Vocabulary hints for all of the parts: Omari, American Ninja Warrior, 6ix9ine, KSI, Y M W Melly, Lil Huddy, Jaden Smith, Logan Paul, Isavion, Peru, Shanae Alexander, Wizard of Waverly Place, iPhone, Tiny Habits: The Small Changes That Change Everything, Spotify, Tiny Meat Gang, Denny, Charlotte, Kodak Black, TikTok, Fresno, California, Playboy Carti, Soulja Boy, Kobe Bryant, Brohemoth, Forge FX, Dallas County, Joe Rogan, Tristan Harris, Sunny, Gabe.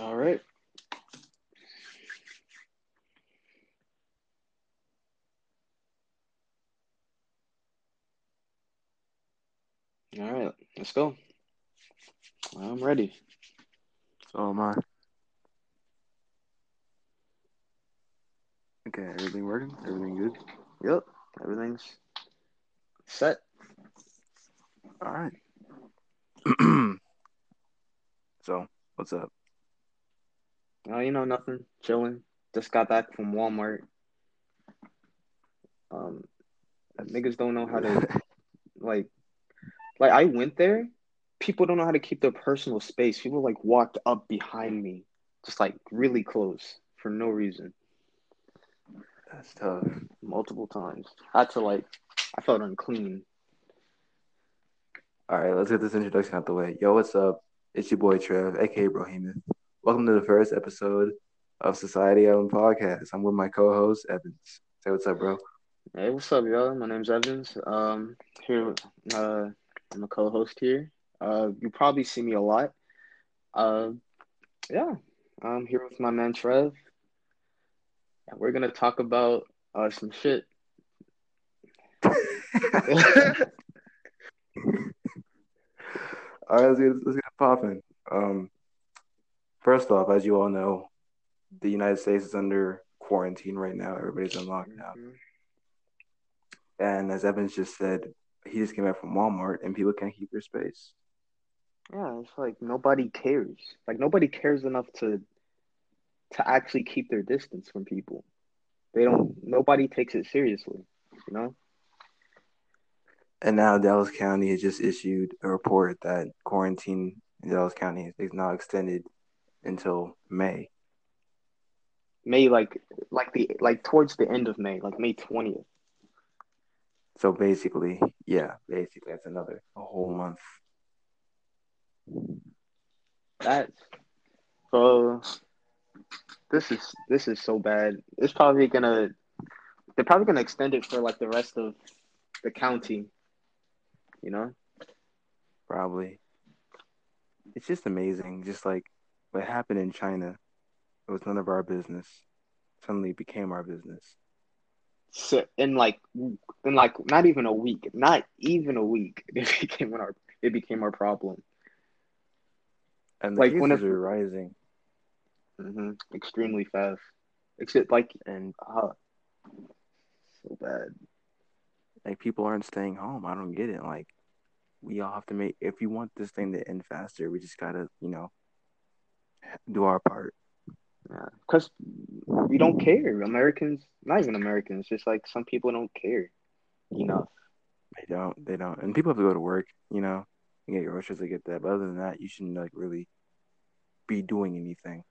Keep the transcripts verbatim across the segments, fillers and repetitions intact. All right. All right, let's go. I'm ready. So am I. Okay, everything working? Everything good? Yep, everything's set. All right. So, what's up? Oh, you know, nothing. Chilling. Just got back from Walmart. Um, niggas don't know how to, like, like I went there. People don't know how to keep their personal space. People, like, walked up behind me, just, like, really close for no reason. That's tough. Multiple times. I had to, like, I felt unclean. All right, let's get this introduction out the way. Yo, what's up? It's your boy, Trev, a k a. Brohemoth. Welcome to the first episode of Society Island Podcast. I'm with my co-host, Evans. Say what's up, bro. Hey, what's up, y'all? My name's Evans. Um, here, uh, I'm a co-host here. Uh, you probably see me a lot. Uh, yeah, I'm here with my man Trev. And we're gonna talk about uh some shit. All right, let's get, let's get popping. Um, first off, as you all know, the United States is under quarantine right now. Everybody's on lockdown, mm-hmm. and as Evans just said, he just came back from Walmart, and people can't keep their space. Yeah, it's like nobody cares. Like nobody cares enough to to actually keep their distance from people. They don't. Nobody takes it seriously, you know. And now Dallas County has just issued a report that quarantine in Dallas County is now extended until May. May like like the like towards the end of May, like May twentieth. So basically, yeah, basically that's another a whole month. That's so. This is this is so bad. It's probably gonna. They're probably gonna extend it for like the rest of the county. You know. Probably. It's just amazing. Just like what happened in China, it was none of our business. Suddenly became our business. So in like in like not even a week, not even a week, it became our it became our problem. And the like cases when it, are rising. Mm-hmm. Extremely fast. Except like and uh, so bad. Like people aren't staying home. I don't get it. Like we all have to make. If you want this thing to end faster, we just gotta, you know, do our part. Yeah, because we don't care. Americans, not even Americans. Just like some people don't care enough. They don't. They don't. And people have to go to work. You know, and get groceries. They get that. But other than that, you shouldn't like really be doing anything.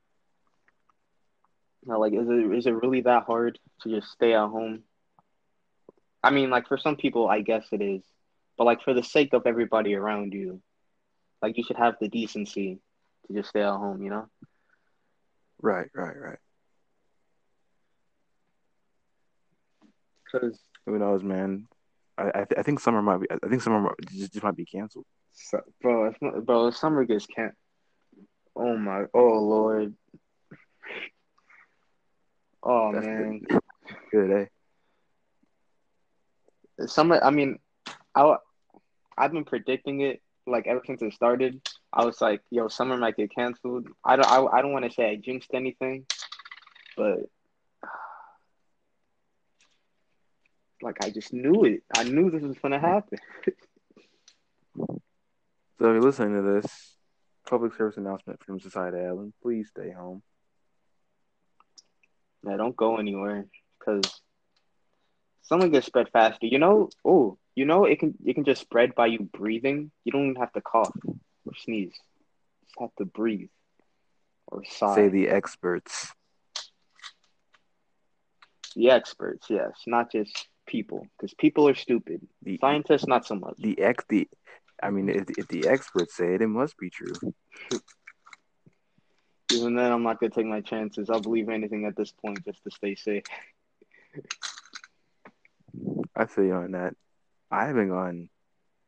Now, like, is it is it really that hard to just stay at home? I mean, like, for some people, I guess it is. But, like, for the sake of everybody around you, like, you should have the decency to just stay at home, you know? Right, right, right. Because... Who knows, man? I I, th- I think summer might be... I think summer might, just, just might be canceled. So, bro, if not, bro, if summer gets canceled... Oh, my... Oh, Lord. Oh, that's man. Good, good eh? Some, I mean, I, I've been predicting it, like, ever since it started. I was like, yo, summer might get canceled. I don't, I, I don't want to say I jinxed anything, but, like, I just knew it. I knew this was going to happen. So if you're listening to this, public service announcement from Society Island, please stay home. Yeah, don't go anywhere because someone gets spread faster. You know, oh, you know, it can it can just spread by you breathing. You don't even have to cough or sneeze. You just have to breathe or sigh. Say the experts. The experts, yes, not just people, because people are stupid. The, Scientists, not so much. The ex, the, I mean, if, if the experts say it, it must be true. Even then, I'm not going to take my chances. I'll believe anything at this point just to stay safe. I feel you on that. I haven't gone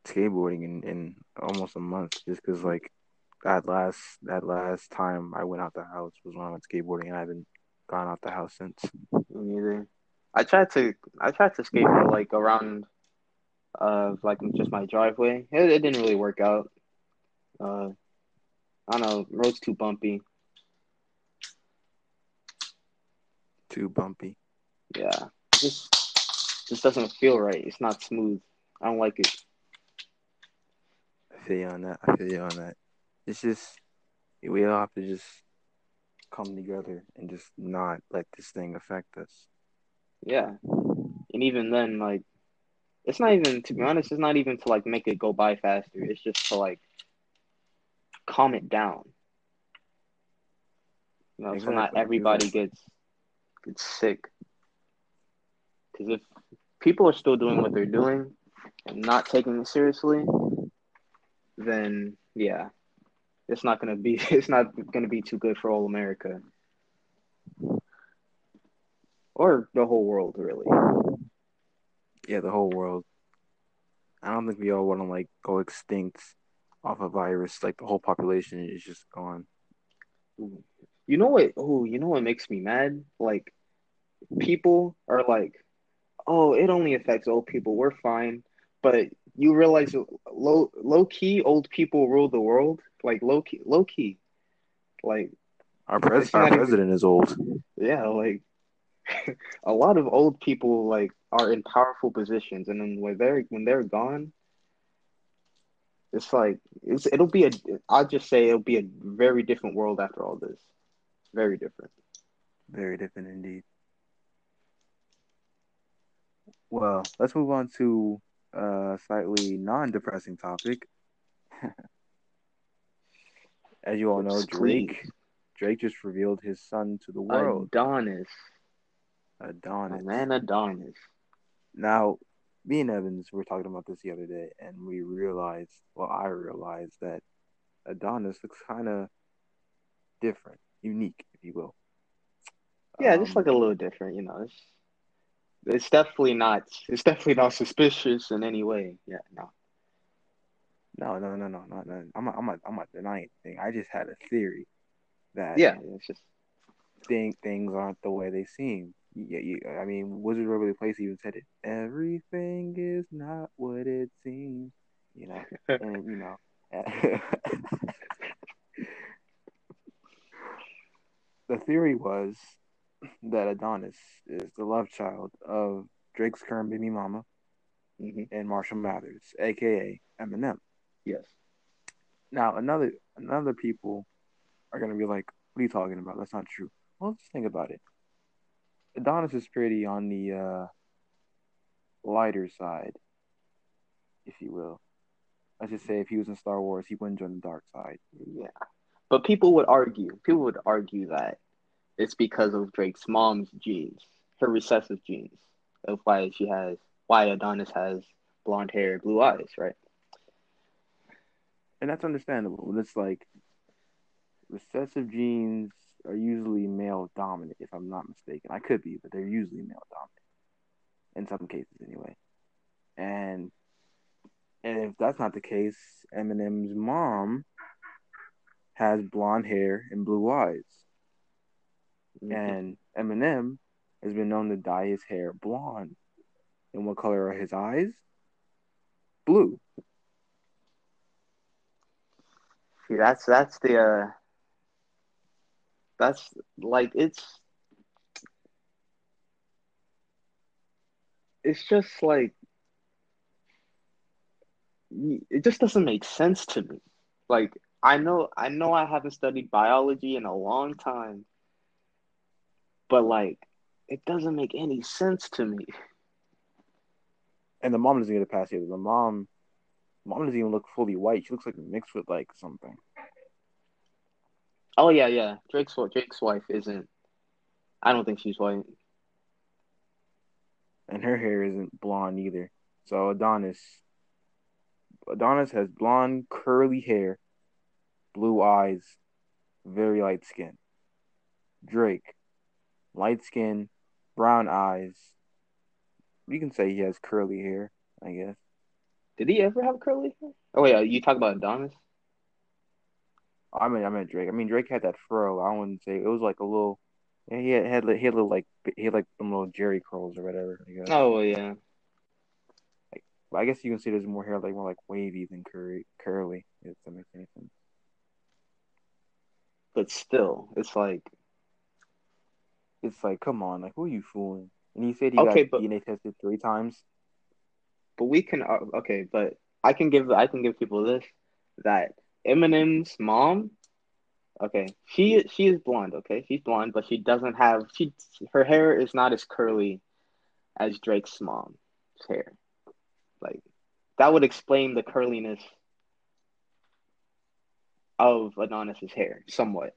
skateboarding in, in almost a month just because, like, that last that last time I went out the house was when I went skateboarding, and I haven't gone out the house since. Me either. I tried to I tried to skateboard like around uh like just my driveway. It, it didn't really work out. Uh, I don't know. Road's too bumpy. Too bumpy. Yeah, just just doesn't feel right. It's not smooth. I don't like it. I feel you on that. I feel you on that. It's just we all have to just come together and just not let this thing affect us. Yeah, and even then, like, it's not even, to be honest, it's not even to like make it go by faster. It's just to like calm it down. You know, exactly. So not everybody gets gets sick. Because if people are still doing what they're doing and not taking it seriously, then yeah, it's not gonna be it's not gonna be too good for all America. Or the whole world, really. Yeah, the whole world. I don't think we all want to, like, go extinct off a virus. Like, the whole population is just gone. You know what? Oh, you know what makes me mad? Like, people are like, oh, it only affects old people. We're fine. But you realize low, low-key old people rule the world? Like, low-key. low-key. Like, Our, pres- our president even... is old. Yeah, like. A lot of old people like are in powerful positions, and then when they're when they're gone, it's like it's it'll be a. I'll just say it'll be a very different world after all this. Very different. Very different indeed. Well, let's move on to a slightly non-depressing topic. As you all know, Drake Drake just revealed his son to the world. Adonis. Adonis. My man Adonis. Now, me and Evans were talking about this the other day, and we realized, well, I realized that Adonis looks kind of different, unique, if you will. Yeah, um, just like a little different, you know. It's, it's definitely not. It's definitely not suspicious in any way. Yeah, no. No, no, no, no, no, no. I'm, not, I'm, not, I'm not denying anything. I just had a theory that yeah, it's just thing, things aren't the way they seem. Yeah, you, I mean, Wizard of Waverly Place even said it. Everything is not what it seems, you know. And you know, the theory was that Adonis is the love child of Drake's current baby mama mm-hmm. and Marshall Mathers, aka Eminem. Yes. Now, another another people are gonna be like, "What are you talking about? That's not true." Well, just think about it. Adonis is pretty on the uh, lighter side, if you will. Let's just say if he was in Star Wars, he wouldn't join the dark side. Yeah. But people would argue, people would argue that it's because of Drake's mom's genes, her recessive genes. That's why she has, why Adonis has blonde hair and blue eyes, right? And that's understandable. It's like recessive genes are usually male dominant, if I'm not mistaken. I could be, but they're usually male dominant in some cases, anyway. And and if that's not the case, Eminem's mom has blonde hair and blue eyes, mm-hmm. and Eminem has been known to dye his hair blonde. And what color are his eyes? Blue. See, that's that's the. Uh... That's, like, it's, it's just, like, it just doesn't make sense to me. Like, I know, I know I haven't studied biology in a long time, but, like, it doesn't make any sense to me. And the mom doesn't get a pass either. The mom, mom doesn't even look fully white. She looks like mixed with, like, something. Oh yeah, yeah. Drake's Drake's wife isn't. I don't think she's white, and her hair isn't blonde either. So Adonis, Adonis has blonde curly hair, blue eyes, very light skin. Drake, light skin, brown eyes. You can say he has curly hair, I guess. Did he ever have curly hair? Oh yeah, you talk about Adonis. I mean, I meant Drake. I mean, Drake had that fro. I wouldn't say it was like a little. He had had he had little like he had like some little Jerry curls or whatever. I guess. Oh yeah. Like, I guess you can see there's more hair like more like wavy than curly. Curly, if that makes any sense. But still, it's like, it's like, come on, like who are you fooling? And he said he okay, got but, D N A tested three times. But we can uh, okay, but I can give I can give people this that Eminem's mom. Okay, she she is blonde. Okay, she's blonde, but she doesn't have she her hair is not as curly as Drake's mom's hair. Like that would explain the curliness of Adonis's hair somewhat.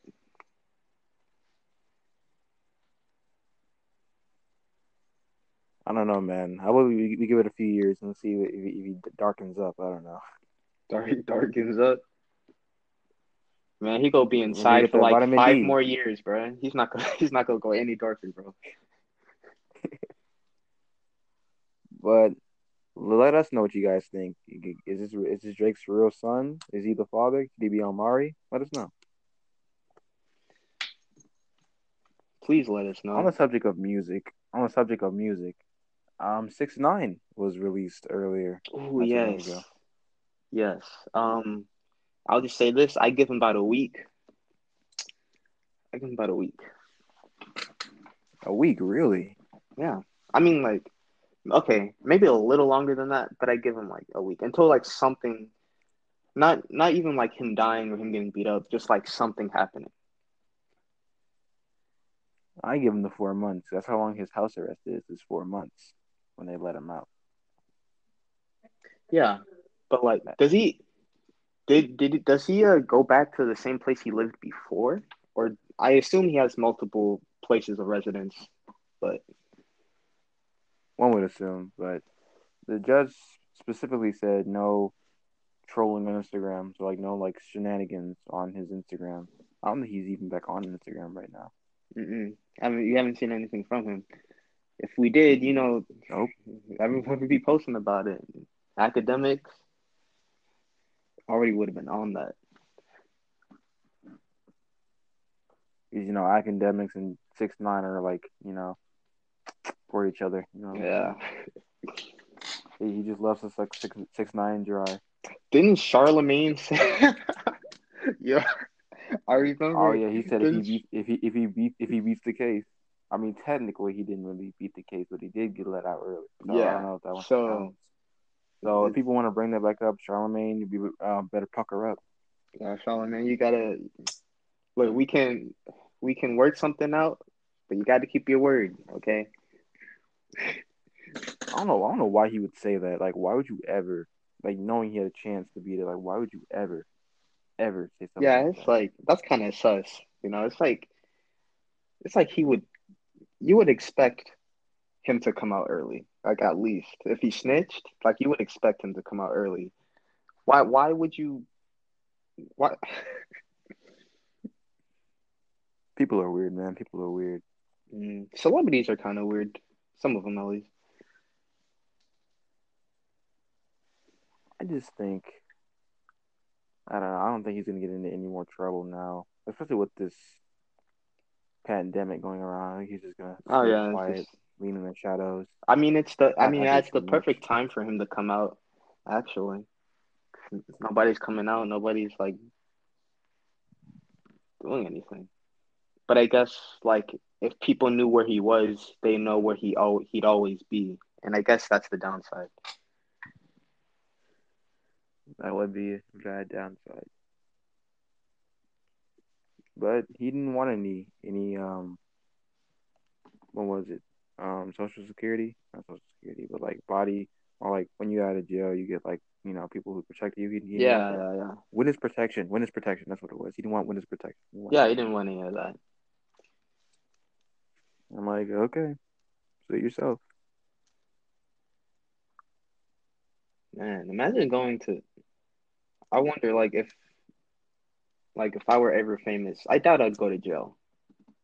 I don't know, man. How about we, we give it a few years and see if he darkens up? I don't know. Dark darkens up. Man, he gonna be inside for like five D. more years, bro. He's not gonna, he's not gonna go any darker, bro. But let us know what you guys think. Is this is this Drake's real son? Is he the father? Could he be Omari? Let us know. Please let us know. On the subject of music, on the subject of music, um, six nine was released earlier. Oh yes, yes. Um. I'll just say this. I give him about a week. I give him about a week. A week, really? Yeah. I mean, like, okay, maybe a little longer than that, but I give him, like, a week. Until, like, something, not not even, like, him dying or him getting beat up, just, like, something happening. I give him the four months. That's how long his house arrest is, is four months when they let him out. Yeah. But, like, does he... Did did does he uh, go back to the same place he lived before, or I assume he has multiple places of residence, but one would assume. But the judge specifically said no trolling on Instagram, so like no like shenanigans on his Instagram. I don't think he's even back on Instagram right now. Mm-mm. I mean, you haven't seen anything from him. If we did, you know, nope. Everyone would be posting about it. Academics. Already would have been on that. You know, academics and six nine are like, you know, for each other. You know? Yeah. He just loves us like six, six nine dry. Didn't Charlemagne say? Yeah, I remember. Oh yeah, he said didn't... if he beat, if he if he beat, if he beats the case. I mean, technically he didn't really beat the case, but he did get let out early. So yeah. I don't know if that one so. Counts. So if people want to bring that back up, Charlemagne, you be uh, better pucker up. Yeah, Charlemagne, you gotta look. We can we can work something out, but you got to keep your word, okay? I don't know. I don't know why he would say that. Like, why would you ever, like, knowing he had a chance to beat it? Like, why would you ever, ever say something? Yeah, it's like, like that's kind of sus. You know, it's like it's like he would. You would expect him to come out early. Like, at least if he snitched, like, you would expect him to come out early. Why? Why would you? Why? People are weird, man. People are weird. Mm. Celebrities are kind of weird. Some of them, at least. I just think I don't know. I don't think he's gonna get into any more trouble now, especially with this pandemic going around. I think he's just gonna. Oh yeah. Quiet. Lean in the shadows. I mean, it's the. I, I mean, that's the perfect much. time for him to come out. Actually, nobody's coming out. Nobody's like doing anything. But I guess like if people knew where he was, they know where he al- he'd always be, and I guess that's the downside. That would be a bad downside. But he didn't want any any um. What was it? Um, social security, not social security, but like body, or like when you out of jail, you get like, you know, people who protect you. He, he yeah, yeah, yeah. Witness protection, witness protection. That's what it was. He didn't want witness protection. He yeah, he didn't want any of that. I'm like, okay, suit yourself. Man, imagine going to. I wonder, like, if, like, if I were ever famous, I doubt I'd go to jail.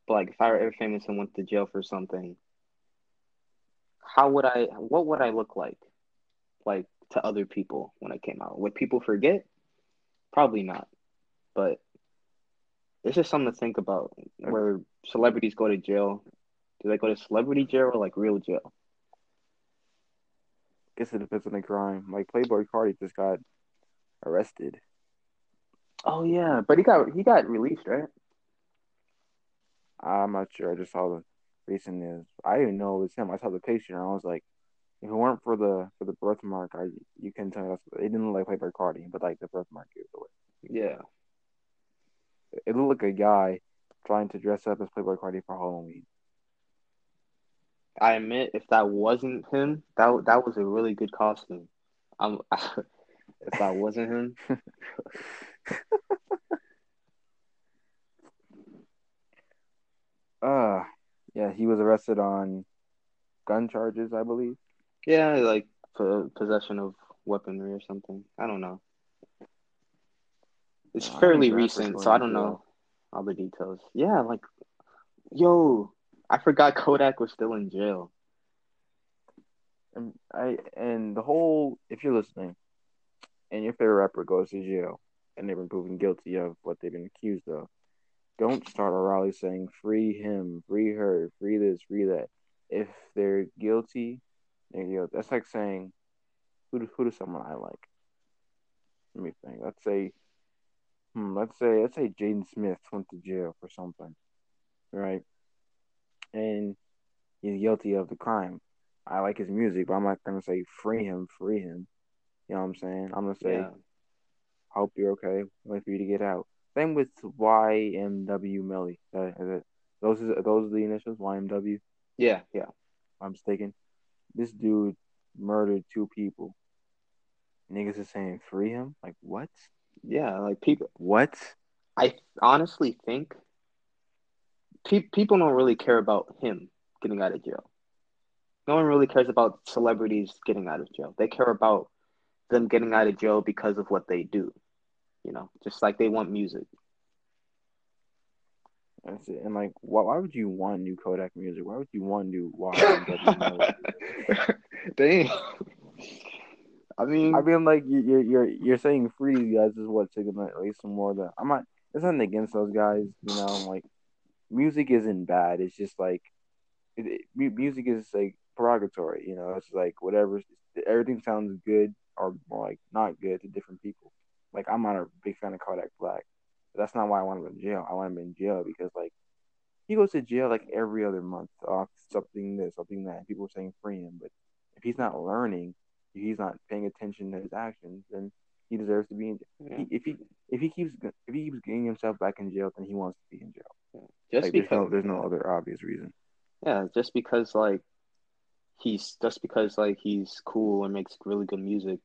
But like, if I were ever famous and went to jail for something. How would I, what would I look like, like, to other people when I came out? Would people forget? Probably not. But It's just something to think about. Where celebrities go to jail, do they go to celebrity jail or like real jail? I guess it depends on the crime. Like Playboy Carti just got arrested. Oh yeah, but he got he got released, right? I'm not sure. I just saw the recent news. I didn't know it was him. I saw the picture and I was like, if it weren't for the for the birthmark, I you couldn't tell me. It didn't look like Playboy Carti, but like the birthmark gave it away. Yeah. It looked like a guy trying to dress up as Playboy Carti for Halloween. I admit, if that wasn't him, that that was a really good costume. Um, if that wasn't him, uh, yeah, he was arrested on gun charges, I believe. Yeah, like for possession of weaponry or something. I don't know. It's no, fairly recent, so I don't know all the details. Yeah, like, yo, I forgot Kodak was still in jail. And I and the whole, if you're listening, and your favorite rapper goes to jail, and they've been proven guilty of what they've been accused of, don't start a rally saying, free him, free her, free this, free that. If they're guilty, they're guilty. That's like saying, who, who does someone I like? Let me think. Let's say... Hmm, let's say let's say Jaden Smith went to jail for something, right? And he's guilty of the crime. I like his music, but I'm not gonna say free him, free him. You know what I'm saying? I'm gonna say, yeah. Hope you're okay. Wait for you to get out. Same with Y M W Melly. Is it those? Are those are the initials? Y M W. Yeah, yeah. I'm mistaken. This dude murdered two people. Niggas is saying free him. Like what? Yeah, like people. What? I honestly think pe- people don't really care about him getting out of jail. No one really cares about celebrities getting out of jail. They care about them getting out of jail because of what they do. You know, just like they want music. That's it. And like, why, why would you want new Kodak music? Why would you want new Y M W? Damn. I mean, I mean, like you're you're you're saying free these guys is what signifying at least some more. That I'm not. It's nothing against those guys, you know. Like, music isn't bad. It's just like, it, it, music is like derogatory, you know. It's like whatever. Everything sounds good or, or like not good to different people. Like I'm not a big fan of Kodak Black. But that's not why I want him in jail. I want him in jail because like he goes to jail like every other month off something this, something that. People are saying free him, but if he's not learning. If he's not paying attention to his actions, then he deserves to be in jail. Yeah. He, if he if he keeps if he keeps getting himself back in jail, then he wants to be in jail. Yeah. Just like, because there's no, there's no other obvious reason. Yeah, just because like he's just because like he's cool and makes really good music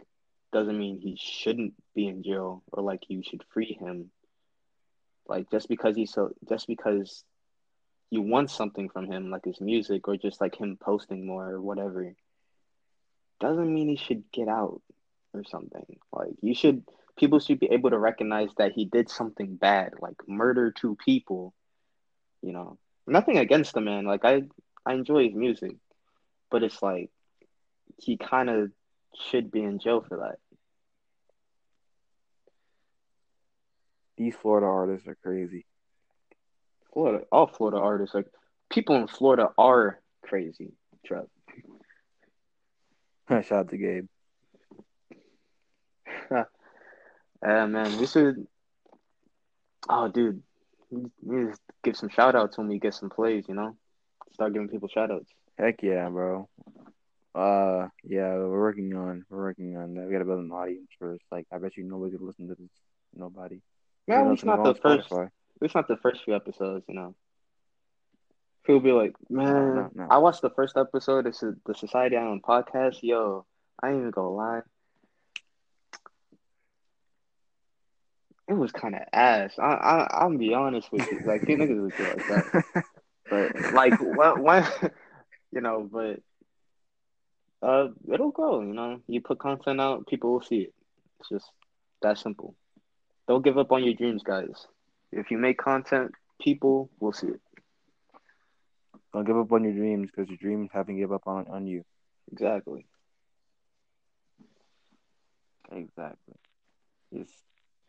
doesn't mean he shouldn't be in jail or like you should free him. Like just because he's so just because you want something from him, like his music or just like him posting more or whatever. Doesn't mean he should get out or something. Like you should, people should be able to recognize that he did something bad, like murder two people. You know, nothing against the man. Like I, I enjoy his music, but it's like he kind of should be in jail for that. These Florida artists are crazy. Florida, all Florida artists, like people in Florida are crazy. Trust. Shout out to Gabe. Yeah, uh, man, we should. Oh, dude, you just give some shout outs when we get some plays. You know, start giving people shout outs. Heck yeah, bro. Uh, yeah, we're working on we're working on that. We gotta build an audience first. Like, I bet you nobody could listen to this. Nobody. Man, it's not the first. It's not the first few episodes, you know. He'll be like, man, no, no, no. I watched the first episode of the Society Island Podcast. Yo, I ain't even gonna lie. It was kind of ass. I, I, I'll be honest with you. Like, these niggas would be like that. But, like, what, what, you know, but uh, it'll grow, you know. You put content out, people will see it. It's just that simple. Don't give up on your dreams, guys. If you make content, people will see it. Don't give up on your dreams because your dreams haven't given up on, on you. Exactly. Exactly. It's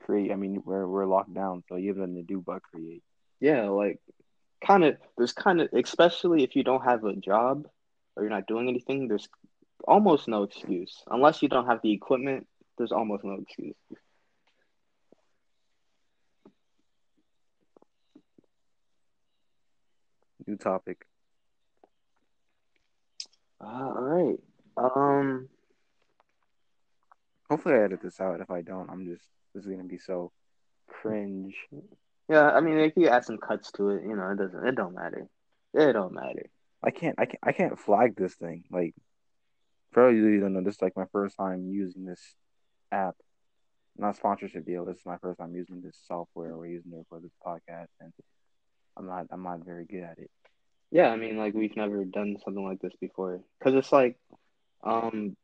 create. I mean, we're we're locked down, so you have nothing to do but create. Yeah, like kind of. There's kind of, especially if you don't have a job or you're not doing anything. There's almost no excuse unless you don't have the equipment. There's almost no excuse. New topic. Uh, all right. Um. Hopefully I edit this out. If I don't, I'm just this is gonna be so cringe. Yeah, I mean, if you add some cuts to it, you know, it doesn't. It don't matter. It don't matter. I can't. I can't. I can't flag this thing. Like, probably you don't know. This is like my first time using this app. Not sponsorship deal. This is my first time using this software. We're using it for this podcast, and I'm not. I'm not very good at it. Yeah, I mean, like, we've never done something like this before. Because it's like, um,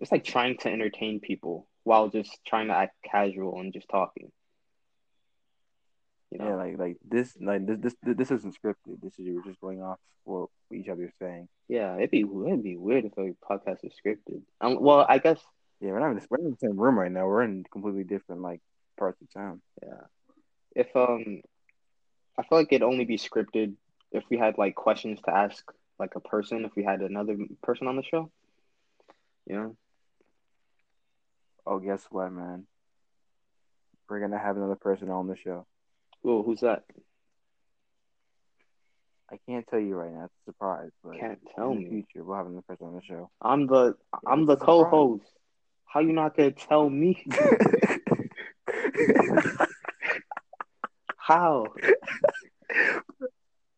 it's like trying to entertain people while just trying to act casual and just talking. You know? Yeah, like, like this, like this, this, this isn't scripted. This is you're just going off what each other's saying. Yeah, it'd be it'd be weird if a podcast was scripted. Um, well, I guess. Yeah, we're not in this, we're in the same room right now. We're in completely different like parts of town. Yeah, if um, I feel like it'd only be scripted if we had, like, questions to ask, like, a person, if we had another person on the show, you know? Oh, guess what, man? We're going to have another person on the show. Oh, who's that? I can't tell you right now. It's a surprise. But can't tell me. In the future, we'll have another person on the show. I'm the I'm the co-host. How you not going to tell me? How?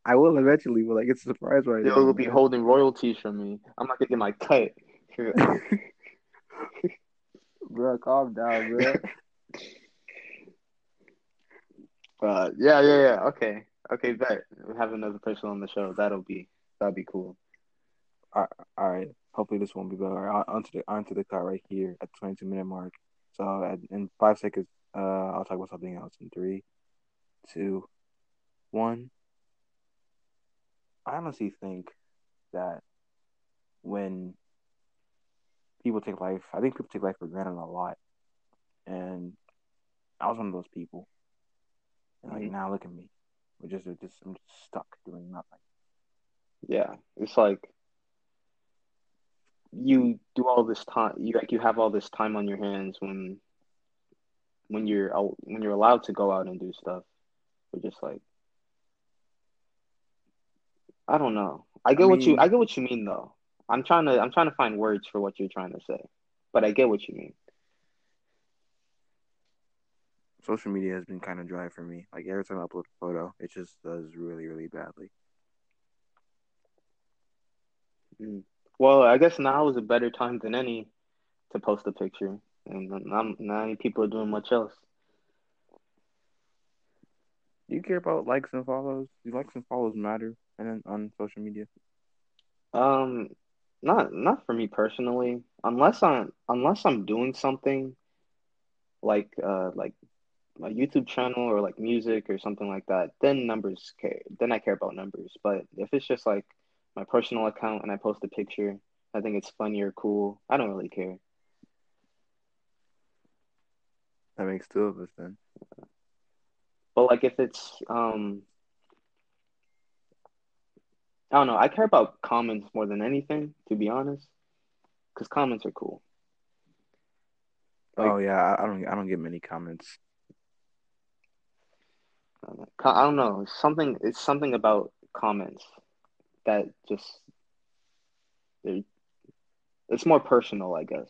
I will eventually, but like it's a surprise right now. They will be holding royalties from me. I'm not gonna get my cut. Bro, calm down, bro. uh, yeah, yeah, yeah. Okay, okay, bet. We have another person on the show. That'll be that'll be cool. All right, all right. Hopefully this won't be better. Right, onto the onto the cut right here at the twenty-two minute mark. So at, in five seconds, uh, I'll talk about something else. In three, two, one. I honestly think that when people take life, I think people take life for granted a lot. And I was one of those people. And like, mm-hmm. Now look at me. We're just, we're just, I'm just stuck doing nothing. Yeah. It's like you do all this time, you like you have all this time on your hands when when you're when you're allowed to go out and do stuff. We're just like, I don't know. I get I mean, what you I get what you mean though. I'm trying to I'm trying to find words for what you're trying to say. But I get what you mean. Social media has been kind of dry for me. Like every time I upload a photo, it just does really, really badly. Mm. Well, I guess now is a better time than any to post a picture. And not many people are doing much else. Do you care about likes and follows? Do likes and follows matter? And on social media, um, not not for me personally. Unless I'm unless I'm doing something like uh like my YouTube channel or like music or something like that, then numbers care. Then I care about numbers. But if it's just like my personal account and I post a picture, I think it's funny or cool. I don't really care. That makes two of us then. But like if it's um. I don't know. I care about comments more than anything, to be honest, because comments are cool. Like, oh yeah, I don't. I don't get many comments. I don't know. It's something. It's something about comments that just. It's more personal, I guess.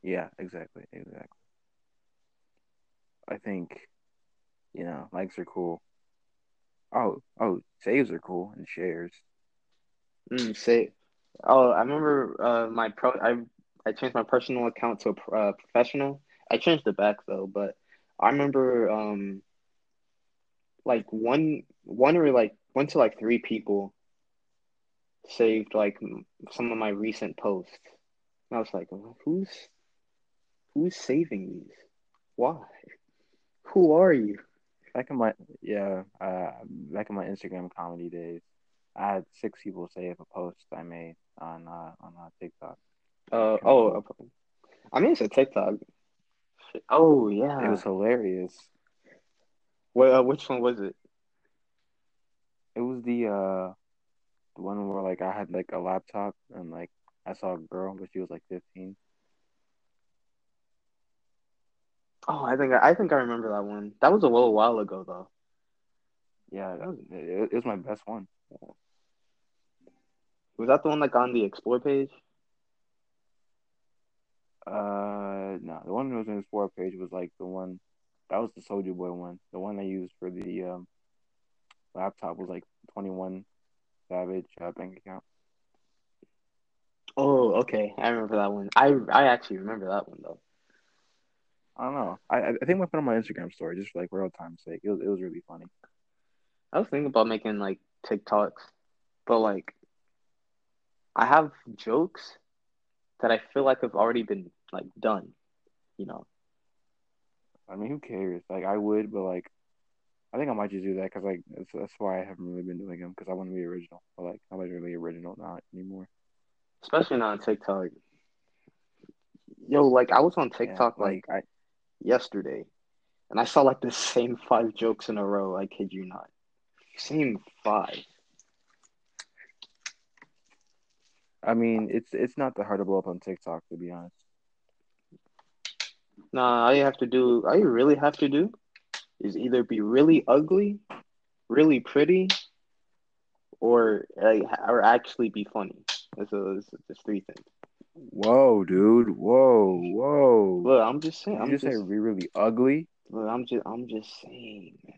Yeah. Exactly. Exactly. I think, you know, likes are cool. Oh, oh, saves are cool and shares. Mm, say, oh, I remember uh, my pro. I I changed my personal account to a uh, professional. I changed it back though, but I remember um, like one, one or like one to like three people saved like some of my recent posts. And I was like, who's, who's saving these? Why? Who are you? Back in my yeah, uh, back in my Instagram comedy days, I had six people save a post I made on uh, on uh, TikTok. Uh, oh, I mean it's a TikTok. outfit. Oh yeah, it was hilarious. Well, uh, which one was it? It was the uh, the one where like I had like a laptop and like I saw a girl, but she was like fifteen. Oh, I think I think I remember that one. That was a little while ago though. Yeah, that was, it, it was my best one. Yeah. Was that the one like on the Explore page? Uh, no, the one that was on the Explore page was like the one that was the Soulja Boy one. The one I used for the um, laptop was like twenty-one Savage uh, bank account. Oh, okay, I remember that one. I I actually remember that one though. I don't know. I I think I put on my Instagram story just for like real time's sake. It was it was really funny. I was thinking about making like TikToks, but like I have jokes that I feel like have already been like done, you know. I mean, who cares? Like I would, but like I think I might just do that because like that's, that's why I haven't really been doing them because I want to be original. But like nobody's really original not anymore, especially not on TikTok. Yo, like I was on TikTok yeah, like, like I. yesterday, and I saw like the same five jokes in a row. I kid you not, same five. I mean, it's it's not that hard to blow up on TikTok, to be honest. Nah, all you have to do, all you really have to do, is either be really ugly, really pretty, or like, or actually be funny. So there's three things. Whoa, dude! Whoa, whoa! Look, I'm just saying. You I'm just saying be really ugly. Look, I'm just, I'm just saying, man.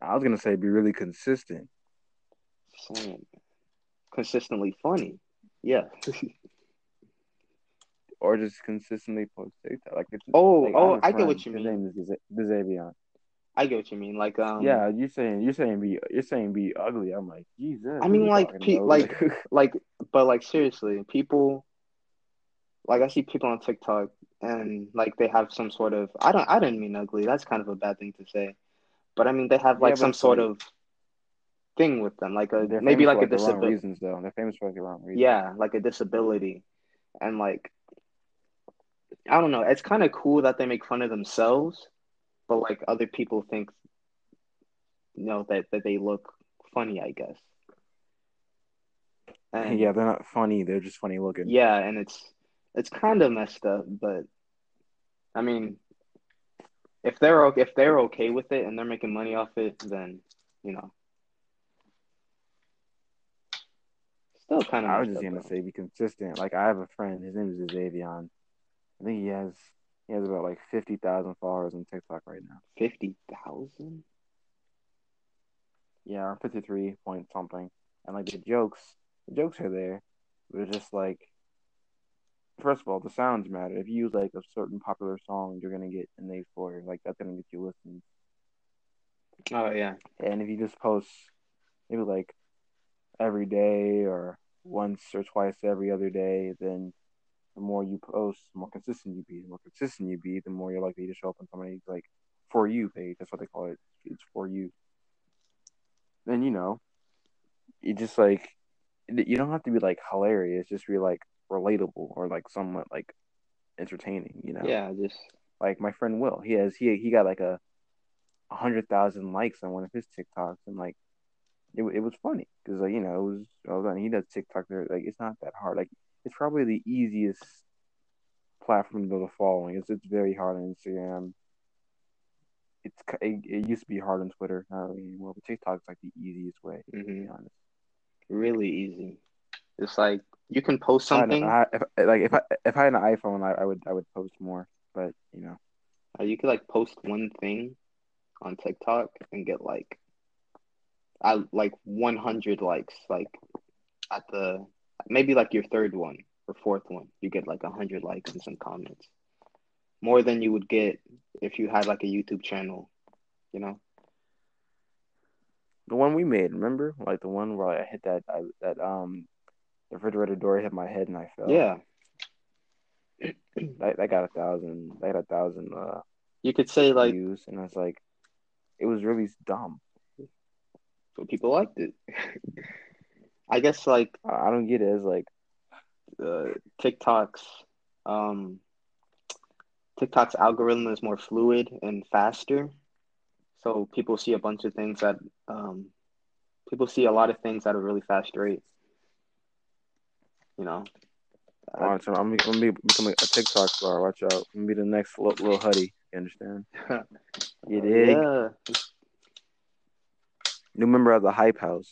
I was gonna say be really consistent. Saying, consistently funny. Yeah. Or just consistently post TikTok. Like it's, oh, like, oh, I, I get what you mean. His name is Desavion. I get what you mean. Like um yeah, you're saying you're saying be you're saying be ugly. I'm like, Jesus. I mean like pe- like like but like seriously, people like I see people on TikTok and like they have some sort of I don't I didn't mean ugly. That's kind of a bad thing to say. But I mean they have like yeah, some sort like, of thing with them, like a they're maybe like, like a disability. Reasons though, they're famous for like the wrong reasons. Yeah, like a disability, and like I don't know. It's kind of cool that they make fun of themselves, but like other people think, you know, that, that they look funny, I guess. And yeah, they're not funny. They're just funny looking. Yeah, and it's it's kind of messed up, but I mean, if they're okay, if they're okay with it and they're making money off it, then you know. Still kind of I was just gonna though. say be consistent. Like I have a friend, his name is Isavion. I think he has he has about like fifty thousand followers on TikTok right now. Fifty thousand? Yeah, or fifty three point something. And like the jokes, the jokes are there. But it's just like, first of all, the sounds matter. If you use like a certain popular song, you're gonna get an Explorer. Like that's gonna get you listened. Oh yeah. And if you just post, maybe like every day or once or twice every other day, then the more you post, the more consistent you be. The more consistent you be, the more you're likely to show up on somebody's like for you page. That's what they call it. It's for you. Then you know, you just like you don't have to be like hilarious. Just be like relatable or like somewhat like entertaining. You know? Yeah. Just like my friend Will. He has he he got like a hundred thousand likes on one of his TikToks and like. It it was funny because like you know it was all done. He does TikTok there like it's not that hard. Like it's probably the easiest platform to build a following. It's it's very hard on Instagram. It's it, it used to be hard on Twitter, not really anymore. But TikTok's like the easiest way. Mm-hmm. To be honest, really easy. It's like you can post something. I, if, like if I if I had an iPhone, I, I would I would post more. But you know, you could like post one thing on TikTok and get like. I like one hundred likes, like at the maybe like your third one or fourth one, you get like one hundred likes and some comments, more than you would get if you had like a YouTube channel, you know. The one we made, remember, like the one where I hit that I, that um refrigerator door hit my head and I fell. Yeah, that that got a thousand. That got a thousand. Uh, you could say like views, and I was like, it was really dumb. But people liked it. I guess like I don't get it as like uh, TikToks, um, TikTok's algorithm is more fluid and faster. So people see a bunch of things that um, people see a lot of things at a really fast rate. You know, I'm gonna be becoming a TikTok star. Watch out! I'm gonna be the next Lil, Lil Huddy. You understand? You dig? Yeah. New member of the Hype House.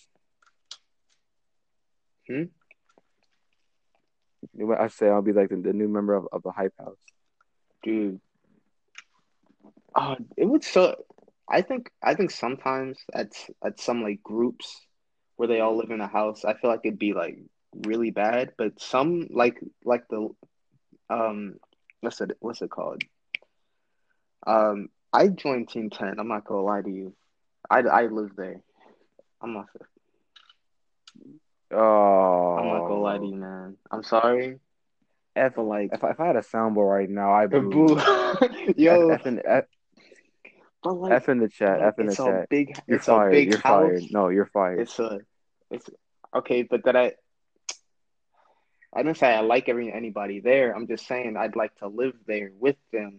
Hmm. I say I'll be like the, the new member of, of the Hype House. Dude. Uh, it would so. I think I think sometimes at at some like groups where they all live in a house, I feel like it'd be like really bad. But some like like the um what's it what's it called? Um, I joined Team ten. I'm not gonna lie to you. I, I live there. I'm not. Oh, I'm not gonna lie to you, man. I'm sorry. F like if I, if I had a soundboard right now, I boo. Yo, F, F in F, but like, F in the chat. F in the chat. Big, you're fired. Big you're house. Fired. No, you're fired. It's a, it's okay, but that I, I didn't say I like every anybody there. I'm just saying I'd like to live there with them,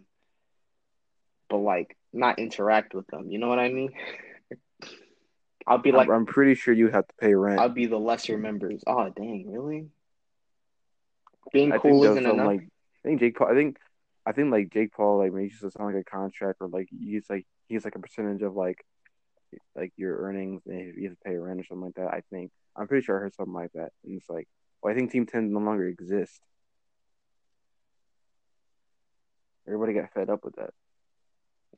but like not interact with them. You know what I mean? I'll be like, I'm pretty sure you have to pay rent. I'll be the lesser members. Oh, dang, really? Being I cool isn't enough. Like, I think Jake Paul. I think, I think like Jake Paul like makes it sound like a contract, or like he's like he's like a percentage of like, like your earnings, and you have to pay rent or something like that. I think I'm pretty sure I heard something like that, and it's like, well, I think Team ten no longer exists. Everybody got fed up with that.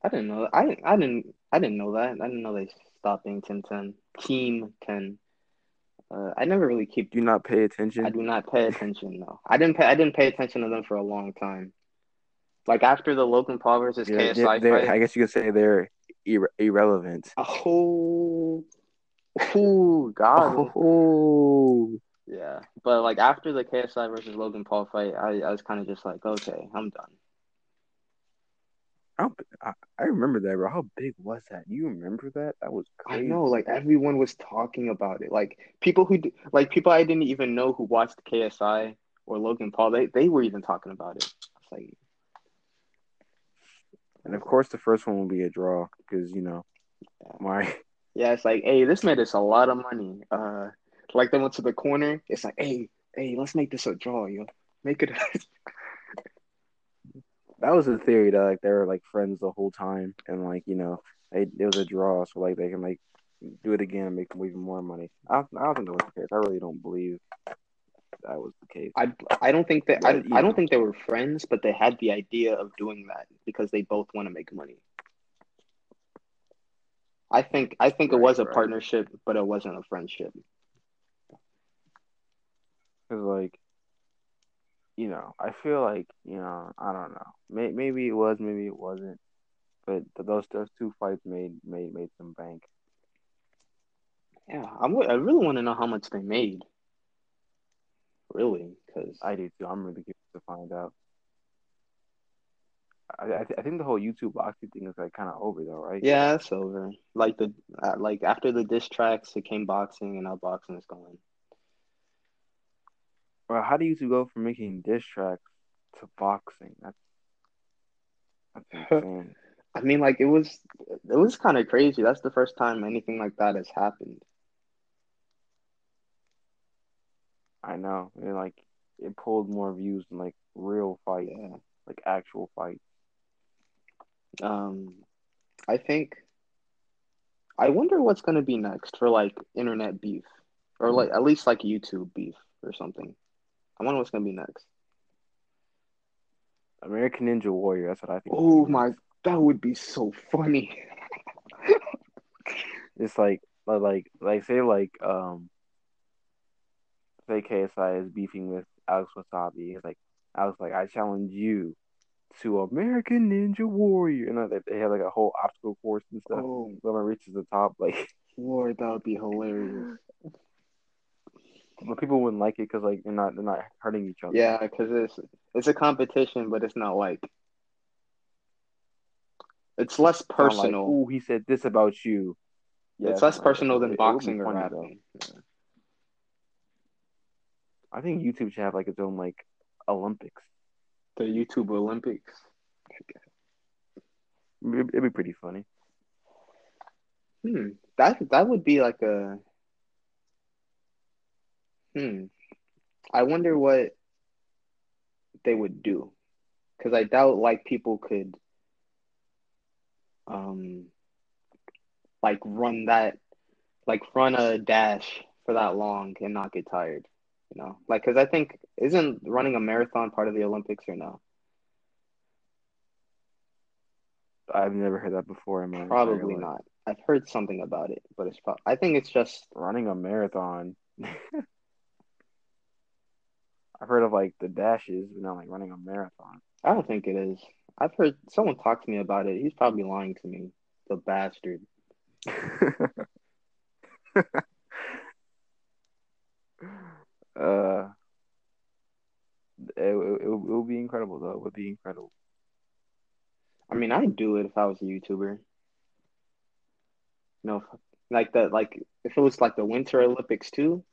I didn't know. That. I I didn't. I didn't know that. I didn't know they. Stopping Team ten. Team ten. Uh, I never really keep. Do not pay attention. I do not pay attention. No, I didn't. Pay, I didn't pay attention to them for a long time. Like after the Logan Paul versus yeah, K S I fight, I guess you could say they're ir- irrelevant. Oh, oh God. Oh, yeah. But like after the K S I versus Logan Paul fight, I, I was kind of just like, okay, I'm done. I, I remember that, bro. How big was that? You remember that? That was crazy. I know, like everyone was talking about it. Like people who, like people I didn't even know who watched K S I or Logan Paul, they they were even talking about it. It's like, and of course, the first one will be a draw because you know, yeah. my yeah, it's like, hey, this made us a lot of money. Uh, like they went to the corner. It's like, hey, hey, let's make this a draw, yo. Make it. A- That was the theory that like they were like friends the whole time, and like you know it, it was a draw, so like they can like do it again and make even more money. I I don't think that was the case. I really don't believe that was the case. I, I don't think that I, I don't think they were friends, but they had the idea of doing that because they both want to make money. I think I think right, it was a right. partnership, but it wasn't a friendship. Cause like. You know, I feel like, you know, I don't know. May- maybe it was, maybe it wasn't. But those those two fights made made, made some bank. Yeah, I, w- I really want to know how much they made. Really, because I do too. I'm really curious to find out. I I, th- I think the whole YouTube boxing thing is like kind of over though, right? Yeah, it's over. Like the uh, like after the diss tracks, it came boxing, and now boxing is going. Bro, how do you two go from making diss tracks to boxing? That's, that's insane. I mean, like it was, it was kind of crazy. That's the first time anything like that has happened. I know, and like it pulled more views than like real fights, yeah. Like actual fights. Um, I think. I wonder what's gonna be next for like internet beef, or like at least like YouTube beef or something. I wonder what's gonna be next. American Ninja Warrior. That's what I think. Oh my, that would be so funny. It's like, like, like, say, like, um, say K S I is beefing with Alex Wasabi. It's like, Alex, like, I challenge you to American Ninja Warrior, and like, they have like a whole obstacle course and stuff. Oh. Whoever reaches the top, like, Lord, that would be hilarious. But people wouldn't like it because like they're not they're not hurting each other. Yeah, because it's it's a competition, but it's not like it's less personal. Like, ooh, he said this about you. Yeah, it's less like, personal than it, boxing it or rapping. Yeah. I think YouTube should have like its own like Olympics. The YouTube Olympics. It'd be pretty funny. Hmm. That that would be like a. Hmm. I wonder what they would do, because I doubt like people could, um, like run that, like run a dash for that long and not get tired, you know? Like, because I think isn't running a marathon part of the Olympics or no? I've never heard that before. In my Probably life. Not. I've heard something about it, but it's. Pro- I think it's just running a marathon. I've heard of like the dashes, but not like running a marathon. I don't think it is. I've heard someone talk to me about it. He's probably lying to me, the bastard. uh, it, it, it would be incredible, though. It would be incredible. I mean, I'd do it if I was a YouTuber. No, like that. Like if it was like the Winter Olympics too.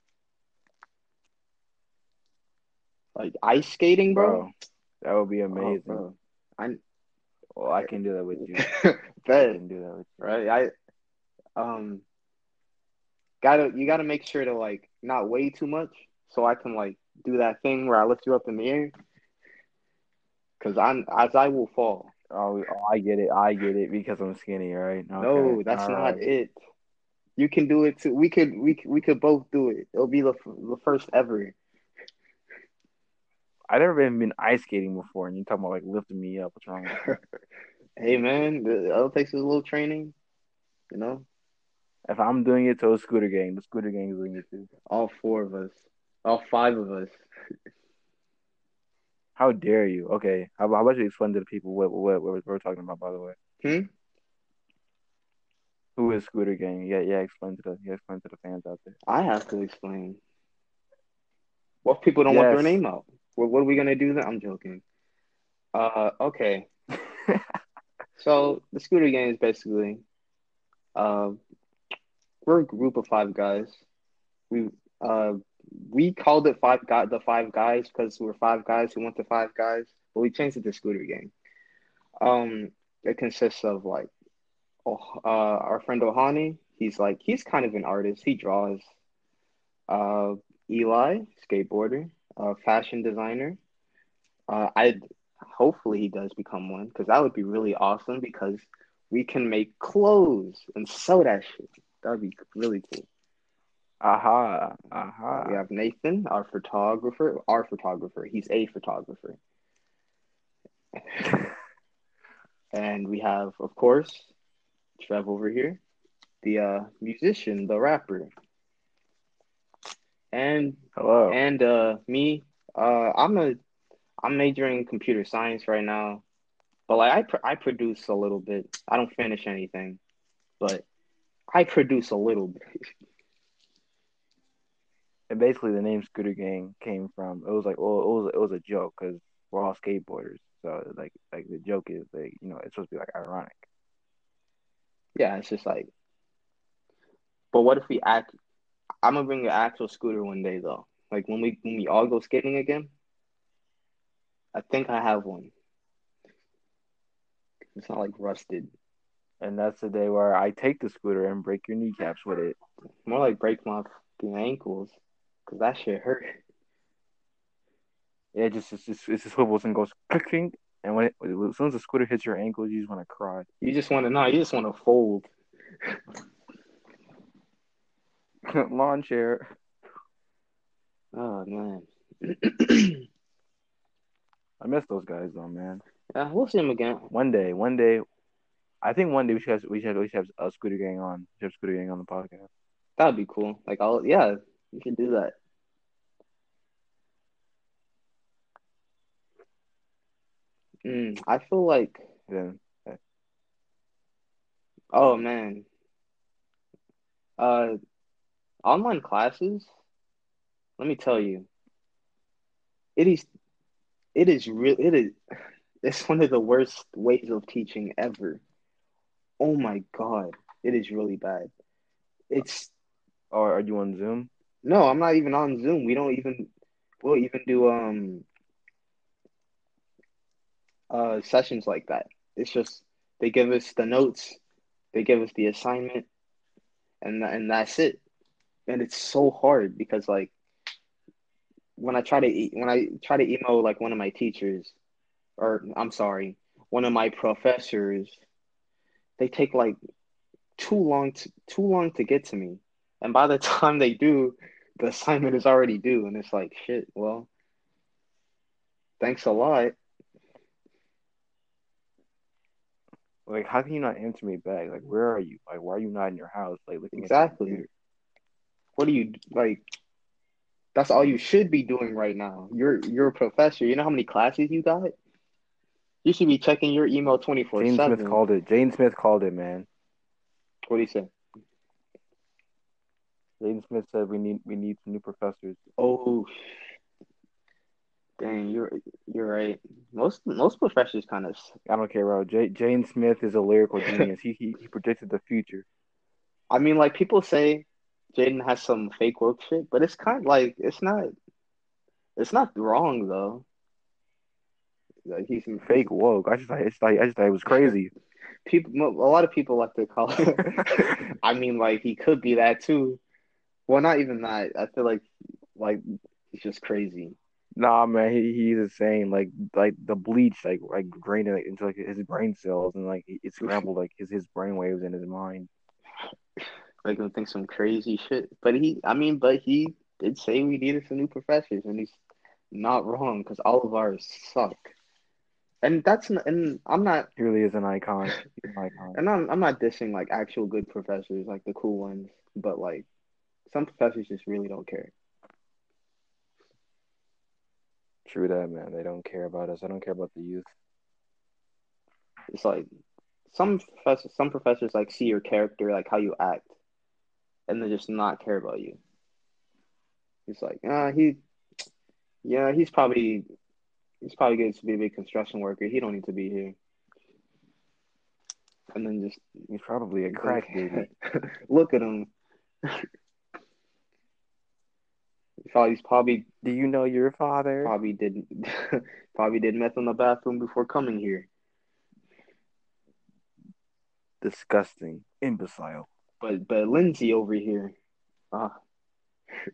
Like ice skating, bro. bro that would be amazing. Oh, I, well, I can do that with you. Bet. I can do that with you. Right? I, um, gotta you gotta make sure to like not weigh too much, so I can like do that thing where I lift you up in the air. Cause I'm as I will fall. Oh, I get it. I get it because I'm skinny, right? Okay. No, that's All not right. it. You can do it too. We could, we we could both do it. It'll be the the first ever. I've never even been ice skating before, and you're talking about like lifting me up. What's wrong with that? Hey, man, it all takes is a little training, you know? If I'm doing it to a scooter gang, the scooter gang is doing it too. All four of us, all five of us. How dare you? Okay, how about you explain to the people what, what, what we're talking about, by the way? Hmm? Who is scooter gang? Yeah, yeah, explain to the, yeah, explain to the fans out there. I have to explain. What if people don't yes. want their name out? What are we going to do then? I'm joking. Uh, okay. So, the scooter gang is basically, uh, we're a group of five guys. We uh, we called it five got the five guys because we're five guys who went to five guys, but we changed it to scooter gang. Um, it consists of, like, oh, uh, our friend Ohani. He's, like, he's kind of an artist. He draws. Uh, Eli, skateboarder. Uh, fashion designer. Uh, I hopefully he does become one because that would be really awesome because we can make clothes and sew that shit. That would be really cool. Aha, uh-huh. aha. Uh-huh. We have Nathan, our photographer. Our photographer. He's a photographer. And we have, of course, Trev over here, the uh, musician, the rapper. And hello, and uh, me, uh, I'm a, I'm majoring in computer science right now, but like I, pr- I produce a little bit. I don't finish anything, but I produce a little bit. And basically, the name Scooter Gang came from it was like, well, it was it was a joke because we're all skateboarders, so like like the joke is like you know it's supposed to be like ironic. Yeah, it's just like, but what if we act? I'm gonna bring an actual scooter one day though. Like when we when we all go skating again, I think I have one. It's not like rusted. And that's the day where I take the scooter and break your kneecaps with it. More like break my ankles, cause that shit hurt. Yeah, just it's just it just swivels and goes clicking, and when it, as soon as the scooter hits your ankles, you just want to cry. You just want to no, you just want to fold. Lawn chair. Oh man, I miss those guys though, man. Yeah, we'll see them again one day. One day, I think one day we should have, we should have, we should have a scooter gang on. We should have scooter gang on the podcast. That'd be cool. Like, I'll yeah, we should do that. Mm, I feel like. Yeah. Oh man. Uh. Online classes, let me tell you, it is, it is real. It is, it's one of the worst ways of teaching ever. Oh my god, it is really bad. It's. Or are you on Zoom? No, I'm not even on Zoom. We don't even. We'll even do um. Uh, sessions like that. It's just They give us the notes. They give us the assignment. And and that's it. And it's so hard because, like, when I try to when I try to email, like, one of my teachers, or I'm sorry, one of my professors, they take like too long to, too long to get to me, and by the time they do, the assignment is already due, and it's like, shit. Well, thanks a lot. Like, how can you not answer me back? Like, where are you? Like, why are you not in your house? Like, looking exactly. At what are you like? That's all you should be doing right now. You're you're a professor. You know how many classes you got? You should be checking your email twenty-four seven. Jane Smith called it. Jane Smith called it, man. What do you say? Jaden Smith said we need we need some new professors. Oh, dang! You're you're right. Most most professors kind of. I don't care, bro. J- Jane Smith is a lyrical genius. he, he he predicted the future. I mean, like, people say Jaden has some fake woke shit, but it's kind of like, it's not, it's not wrong though. Like, he's fake woke. I just I just I just thought it was crazy. People, a lot of people like to call him. I mean, like, he could be that too. Well, not even that. I feel like like he's just crazy. Nah, man, he he's insane. Like like the bleach, like like drained it into like his brain cells, and like it scrambled like his his brain waves in his mind. Like, he'll think some crazy shit. But he, I mean, but he did say we needed some new professors, and he's not wrong, because all of ours suck. And that's not, and I'm not. He really is an icon. He's an icon. And I'm I'm not dissing like actual good professors, like the cool ones, but like some professors just really don't care. True that, man. They don't care about us. I don't care about the youth. It's like some professors, some professors like see your character, like how you act, and they just not care about you. It's like, ah, uh, he, yeah, he's probably. He's probably good to be a big construction worker. He don't need to be here. And then just... He's probably a crack baby. Look at him. He's probably... Do you know your father? Probably didn't... probably did meth in the bathroom before coming here. Disgusting. Imbecile. But, but Lindsay over here... Ah... Uh,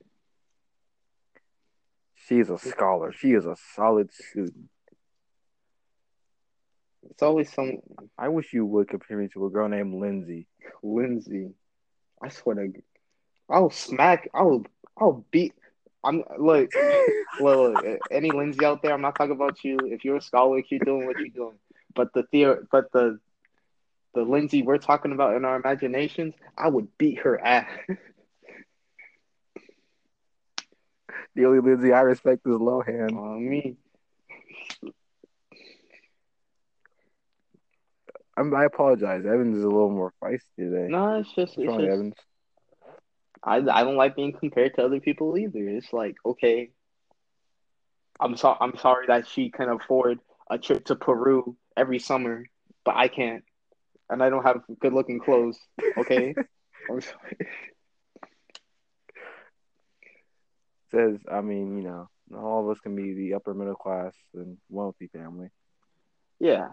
she is a scholar. She is a solid student. It's always some. I wish you would compare me to a girl named Lindsay. Lindsay, I swear to, I'll smack. I'll I'll beat. I'm look, look, look. Any Lindsay out there? I'm not talking about you. If you're a scholar, keep doing what you're doing. But the theor, but the, the Lindsay we're talking about in our imaginations, I would beat her ass. The only Lindsay I respect is Lohan. Oh, me. I'm, I apologize. Evans is a little more feisty today. No, it's just... What's wrong, it's just Evans? I, I don't like being compared to other people either. It's like, okay, I'm, so, I'm sorry that she can afford a trip to Peru every summer, but I can't. And I don't have good-looking clothes, okay? I'm sorry. Says, I mean, you know, all of us can be the upper middle class and wealthy family. Yeah,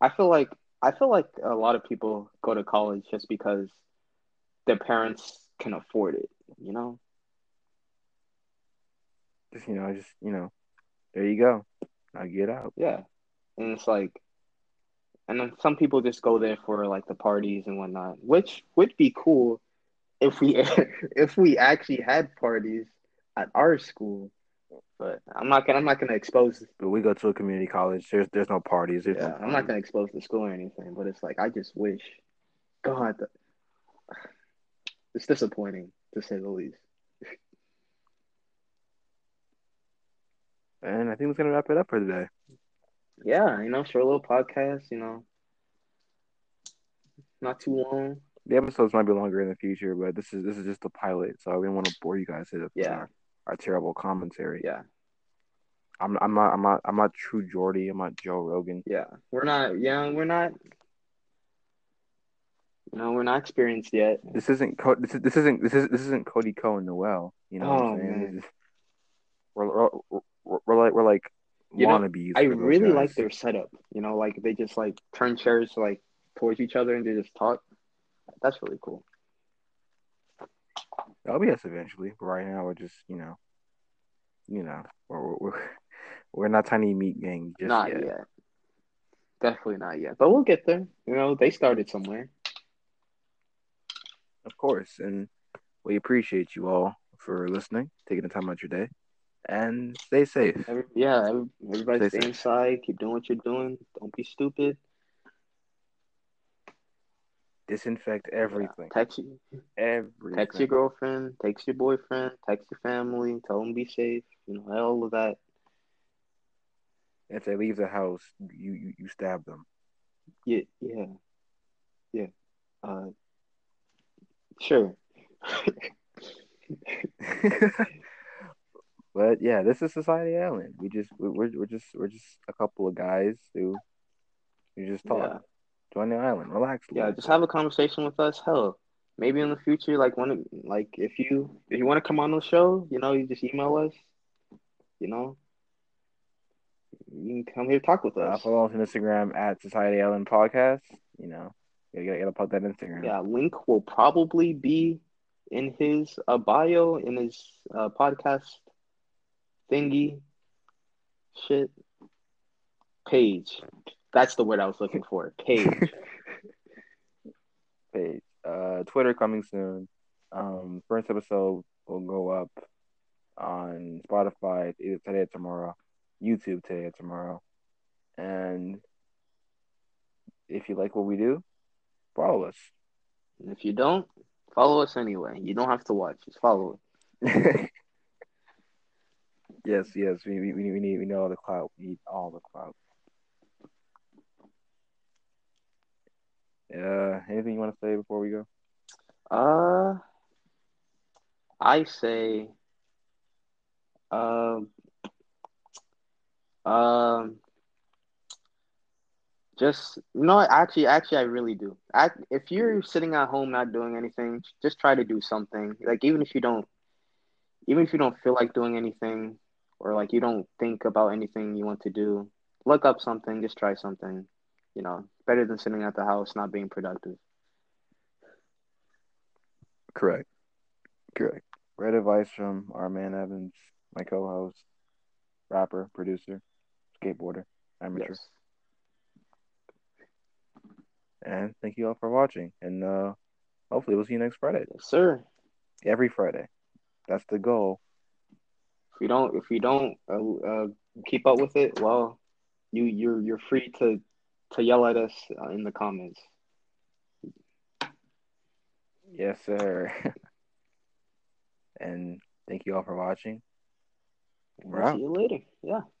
I feel like I feel like a lot of people go to college just because their parents can afford it. You know, just you know, just you know, there you go. I get out. Yeah, and it's like, and then some people just go there for like the parties and whatnot, which would be cool if we if we actually had parties at our school, but I'm not gonna I'm not gonna expose. But we go to a community college. There's there's no parties. There's yeah, no parties. I'm not gonna expose the school or anything. But it's like, I just wish, God, it's disappointing to say the least. And I think we're gonna wrap it up for today. Yeah, you know, short little podcast. You know, not too long. The episodes might be longer in the future, but this is this is just the pilot, so I didn't want to bore you guys with yeah. our, our terrible commentary. Yeah, I'm I'm not I'm not I'm not True Jordy. I'm not Joe Rogan. Yeah, we're not. Yeah, we're not. No, we're not experienced yet. This isn't Co- this is, this isn't this is this isn't Cody Co and Noelle. You know, oh, what I'm saying? We're, we're, we're, we're like we're like you wannabes. Know, I really guys. like their setup. You know, like they just like turn chairs like towards each other and they just talk. That's really cool. That'll be us eventually. But right now, we're just you know, you know, we're we're, we're not tiny meat gang just not yet. yet. Definitely not yet, but we'll get there. You know, they started somewhere. Of course, and we appreciate you all for listening, taking the time out of your day, and stay safe. Every, yeah, every, everybody stay, stay inside. Keep doing what you're doing. Don't be stupid. Disinfect everything. Yeah, text you. Everything. Text your girlfriend. Text your boyfriend. Text your family. Tell them be safe. You know, all of that. If they leave the house, you, you, you stab them. Yeah, yeah, yeah. Uh, sure. But yeah, this is Society Island. We just we, we're we're just we're just a couple of guys who you just talk. Yeah. Join the island, relax. Yeah, little. Just have a conversation with us. Hell, maybe in the future, like one, like if you if you want to come on the show, you know, you just email us. You know. You can come here talk with us. Uh, follow us on Instagram at Society Island Podcast. You know, you gotta, gotta plug that Instagram. Yeah, link will probably be in his uh, bio, in his uh, podcast thingy shit page. That's the word I was looking for. Page. Page. Uh, Twitter coming soon. Um, first episode will go up on Spotify either today or tomorrow. YouTube today or tomorrow. And if you like what we do, follow us. And if you don't, follow us anyway. You don't have to watch. Just follow it. yes, yes. We, we, we need we need all the clout. We need all the clout. Uh, anything you want to say before we go? Uh, I say... Um... Uh, Um, just no. Actually, actually, I really do. I, if you're sitting at home not doing anything, just try to do something. Like even if you don't, even if you don't feel like doing anything, or like you don't think about anything you want to do, look up something. Just try something. You know, better than sitting at the house not being productive. Correct. Correct. Great advice from our man Evans, my co-host, rapper, producer. Skateboarder, amateur. Yes. And thank you all for watching. And uh, hopefully we'll see you next Friday. Yes, sir. Every Friday. That's the goal. If you don't, if you don't uh, uh, keep up with it, well, you you're you're free to to yell at us uh, in the comments. Yes, sir. And thank you all for watching. We're we'll out. See you later. Yeah.